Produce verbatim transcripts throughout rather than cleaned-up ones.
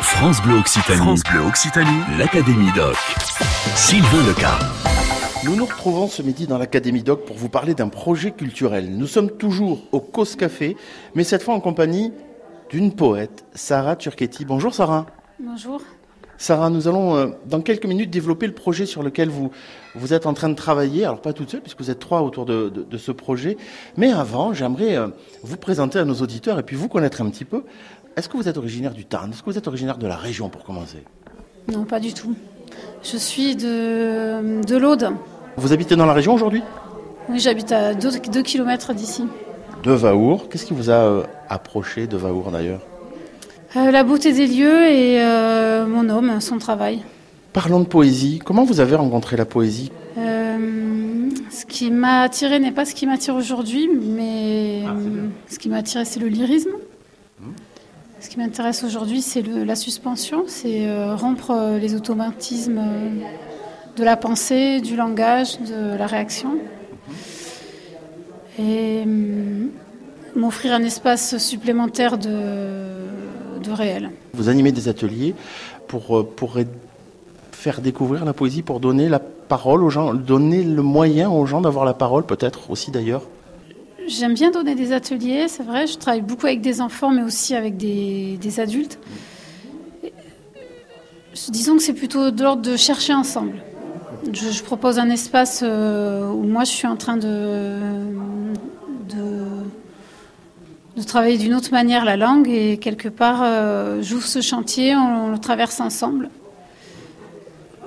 France Bleu Occitanie. France Bleu Occitanie. L'Académie d'Oc. Sylvain Leca. Nous nous retrouvons ce midi dans l'Académie d'Oc pour vous parler d'un projet culturel. Nous sommes toujours au Cause Café, mais cette fois en compagnie d'une poète, Sarah Turquety. Bonjour Sarah. Bonjour. Sarah, nous allons euh, dans quelques minutes développer le projet sur lequel vous, vous êtes en train de travailler. Alors pas toute seule, puisque vous êtes trois autour de, de, de ce projet. Mais avant, j'aimerais euh, vous présenter à nos auditeurs et puis vous connaître un petit peu. Est-ce que vous êtes originaire du Tarn? Est-ce que vous êtes originaire de la région pour commencer? Non, pas du tout. Je suis de, de l'Aude. Vous habitez dans la région aujourd'hui? Oui, j'habite à deux kilomètres d'ici. De Vaour. Qu'est-ce qui vous a euh, approché de Vaour d'ailleurs? Euh, la beauté des lieux et euh, mon homme, son travail. Parlons de poésie. Comment vous avez rencontré la poésie? euh, Ce qui m'a attiré n'est pas ce qui m'attire aujourd'hui, mais ah, ce qui m'a attiré, c'est le lyrisme. Hum. Ce qui m'intéresse aujourd'hui, c'est le, la suspension, c'est euh, rompre les automatismes euh, de la pensée, du langage, de la réaction. Hum. Et euh, m'offrir un espace supplémentaire de... de réel. Vous animez des ateliers pour, pour faire découvrir la poésie, pour donner la parole aux gens, donner le moyen aux gens d'avoir la parole, peut-être aussi d'ailleurs. J'aime bien donner des ateliers, c'est vrai. Je travaille beaucoup avec des enfants, mais aussi avec des, des adultes. Disons que c'est plutôt de l'ordre de chercher ensemble. Je, je propose un espace où moi je suis en train de... de de travailler d'une autre manière la langue et quelque part euh, j'ouvre ce chantier, on, on le traverse ensemble.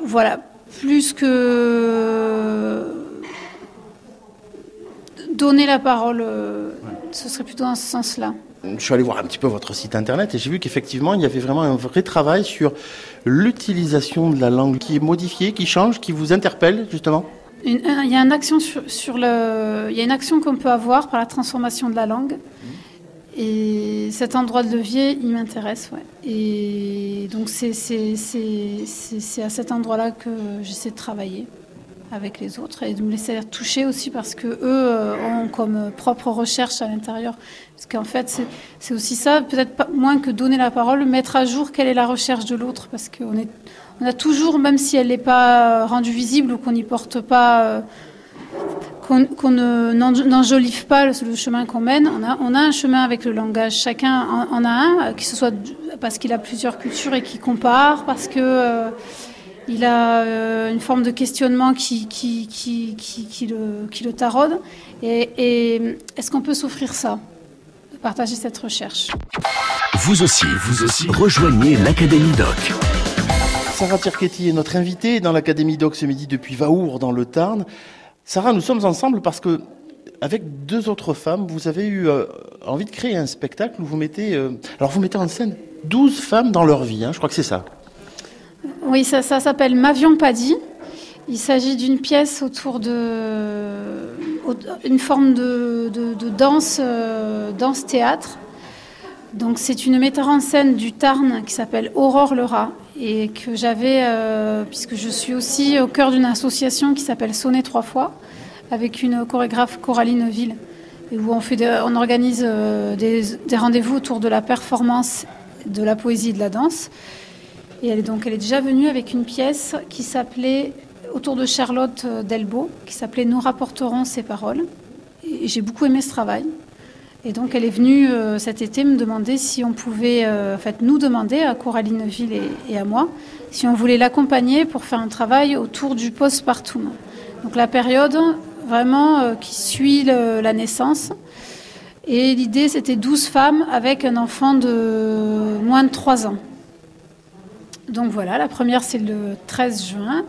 Voilà, plus que donner la parole, euh, ouais. Ce serait plutôt dans ce sens-là. Je suis allé voir un petit peu votre site internet et j'ai vu qu'effectivement il y avait vraiment un vrai travail sur l'utilisation de la langue qui est modifiée, qui change, qui vous interpelle justement. Une, il y a une action sur, sur le, il y a une action qu'on peut avoir par la transformation de la langue. Et cet endroit de levier, il m'intéresse, ouais. Et donc c'est, c'est, c'est, c'est, c'est à cet endroit-là que j'essaie de travailler avec les autres et de me laisser toucher aussi parce que eux ont comme propre recherche à l'intérieur. Parce qu'en fait, c'est, c'est aussi ça, peut-être pas, moins que donner la parole, mettre à jour quelle est la recherche de l'autre, parce qu'on est, on a toujours, même si elle n'est pas rendue visible ou qu'on n'y porte pas... qu'on, qu'on ne, n'enjolive pas le, le chemin qu'on mène. On a, on a un chemin avec le langage. Chacun en, en a un, que ce soit parce qu'il a plusieurs cultures et qu'il compare, parce que euh, il a euh, une forme de questionnement qui, qui, qui, qui, qui, le, qui le taraude. Et, et est-ce qu'on peut s'offrir ça, de partager cette recherche? Vous aussi, vous aussi, rejoignez l'Académie d'Oc. Sarah Turquety est notre invitée dans l'Académie d'Oc ce midi depuis Vaour, dans le Tarn. Sarah, nous sommes ensemble parce que, avec deux autres femmes, vous avez eu euh, envie de créer un spectacle où vous mettez, euh, alors vous mettez en scène douze femmes dans leur vie, hein, je crois que c'est ça. Oui, ça, ça s'appelle M'avion Padi. Il s'agit d'une pièce autour de, une forme de, de, de danse, euh, danse-théâtre. Donc c'est une metteur en scène du Tarn qui s'appelle Aurore le Rat et que j'avais, euh, puisque je suis aussi au cœur d'une association qui s'appelle Sonner trois fois avec une chorégraphe Coraline Ville et où on, fait des, on organise euh, des, des rendez-vous autour de la performance, de la poésie et de la danse. Et elle est donc elle est déjà venue avec une pièce qui s'appelait, autour de Charlotte Delbo, qui s'appelait « Nous rapporterons ces paroles ». Et j'ai beaucoup aimé ce travail. Et donc elle est venue euh, cet été me demander si on pouvait, euh, en fait nous demander à Coraline Ville et, et à moi, si on voulait l'accompagner pour faire un travail autour du postpartum. Donc la période vraiment euh, qui suit le, la naissance. Et l'idée c'était douze femmes avec un enfant de moins de trois ans. Donc voilà, la première c'est le treize juin.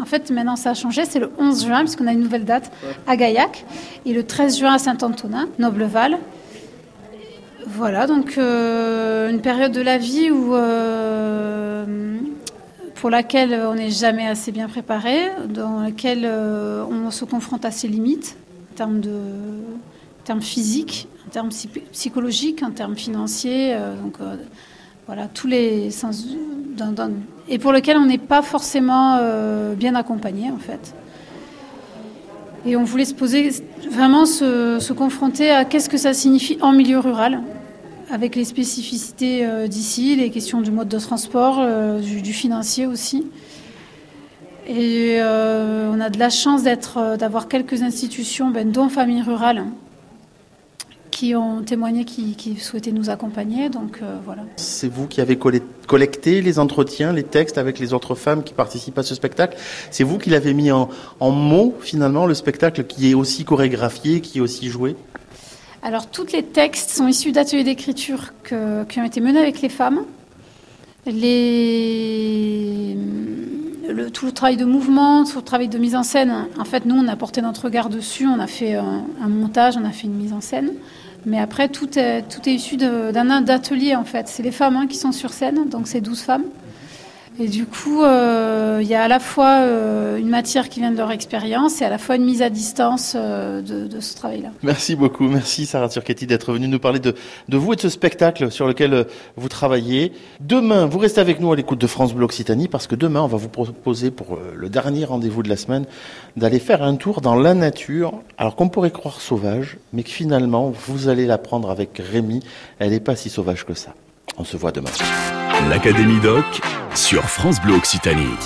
En fait, maintenant, ça a changé. C'est le onze juin, puisqu'on a une nouvelle date à Gaillac. Et le treize juin à Saint-Antonin, Nobleval. Voilà, donc euh, une période de la vie où, euh, pour laquelle on n'est jamais assez bien préparé, dans laquelle euh, on se confronte à ses limites, en termes, de, en termes physiques, en termes psychologiques, en termes financiers. Euh, donc, euh, voilà, tous les sens... Dans, dans, et pour lequel on n'est pas forcément euh, bien accompagné en fait. Et on voulait se poser, vraiment se, se confronter à qu'est-ce que ça signifie en milieu rural, avec les spécificités euh, d'ici, les questions du mode de transport, euh, du, du financier aussi. Et euh, on a de la chance d'être, euh, d'avoir quelques institutions, ben, dont Famille Rurale, hein, qui ont témoigné, qui, qui souhaitaient nous accompagner. Donc, euh, voilà. C'est vous qui avez collecté les entretiens, les textes avec les autres femmes qui participent à ce spectacle. C'est vous qui l'avez mis en, en mots, finalement, le spectacle qui est aussi chorégraphié, qui est aussi joué. Alors, tous les textes sont issus d'ateliers d'écriture que, qui ont été menés avec les femmes. Les... Le, tout le travail de mouvement, tout le travail de mise en scène, en fait, nous, on a porté notre regard dessus, on a fait un, un montage, on a fait une mise en scène. Mais après, tout est, tout est issu d'un atelier, en fait. C'est les femmes hein, qui sont sur scène, donc c'est douze femmes. Et du coup, il euh, y a à la fois euh, une matière qui vient de leur expérience et à la fois une mise à distance euh, de, de ce travail-là. Merci beaucoup. Merci Sarah Turquety d'être venue nous parler de, de vous et de ce spectacle sur lequel vous travaillez. Demain, vous restez avec nous à l'écoute de France Bleu Occitanie parce que demain, on va vous proposer pour le dernier rendez-vous de la semaine d'aller faire un tour dans la nature, alors qu'on pourrait croire sauvage, mais que finalement, vous allez l'apprendre avec Rémi. Elle n'est pas si sauvage que ça. On se voit demain. L'Académie d'Oc sur France Bleu Occitanie.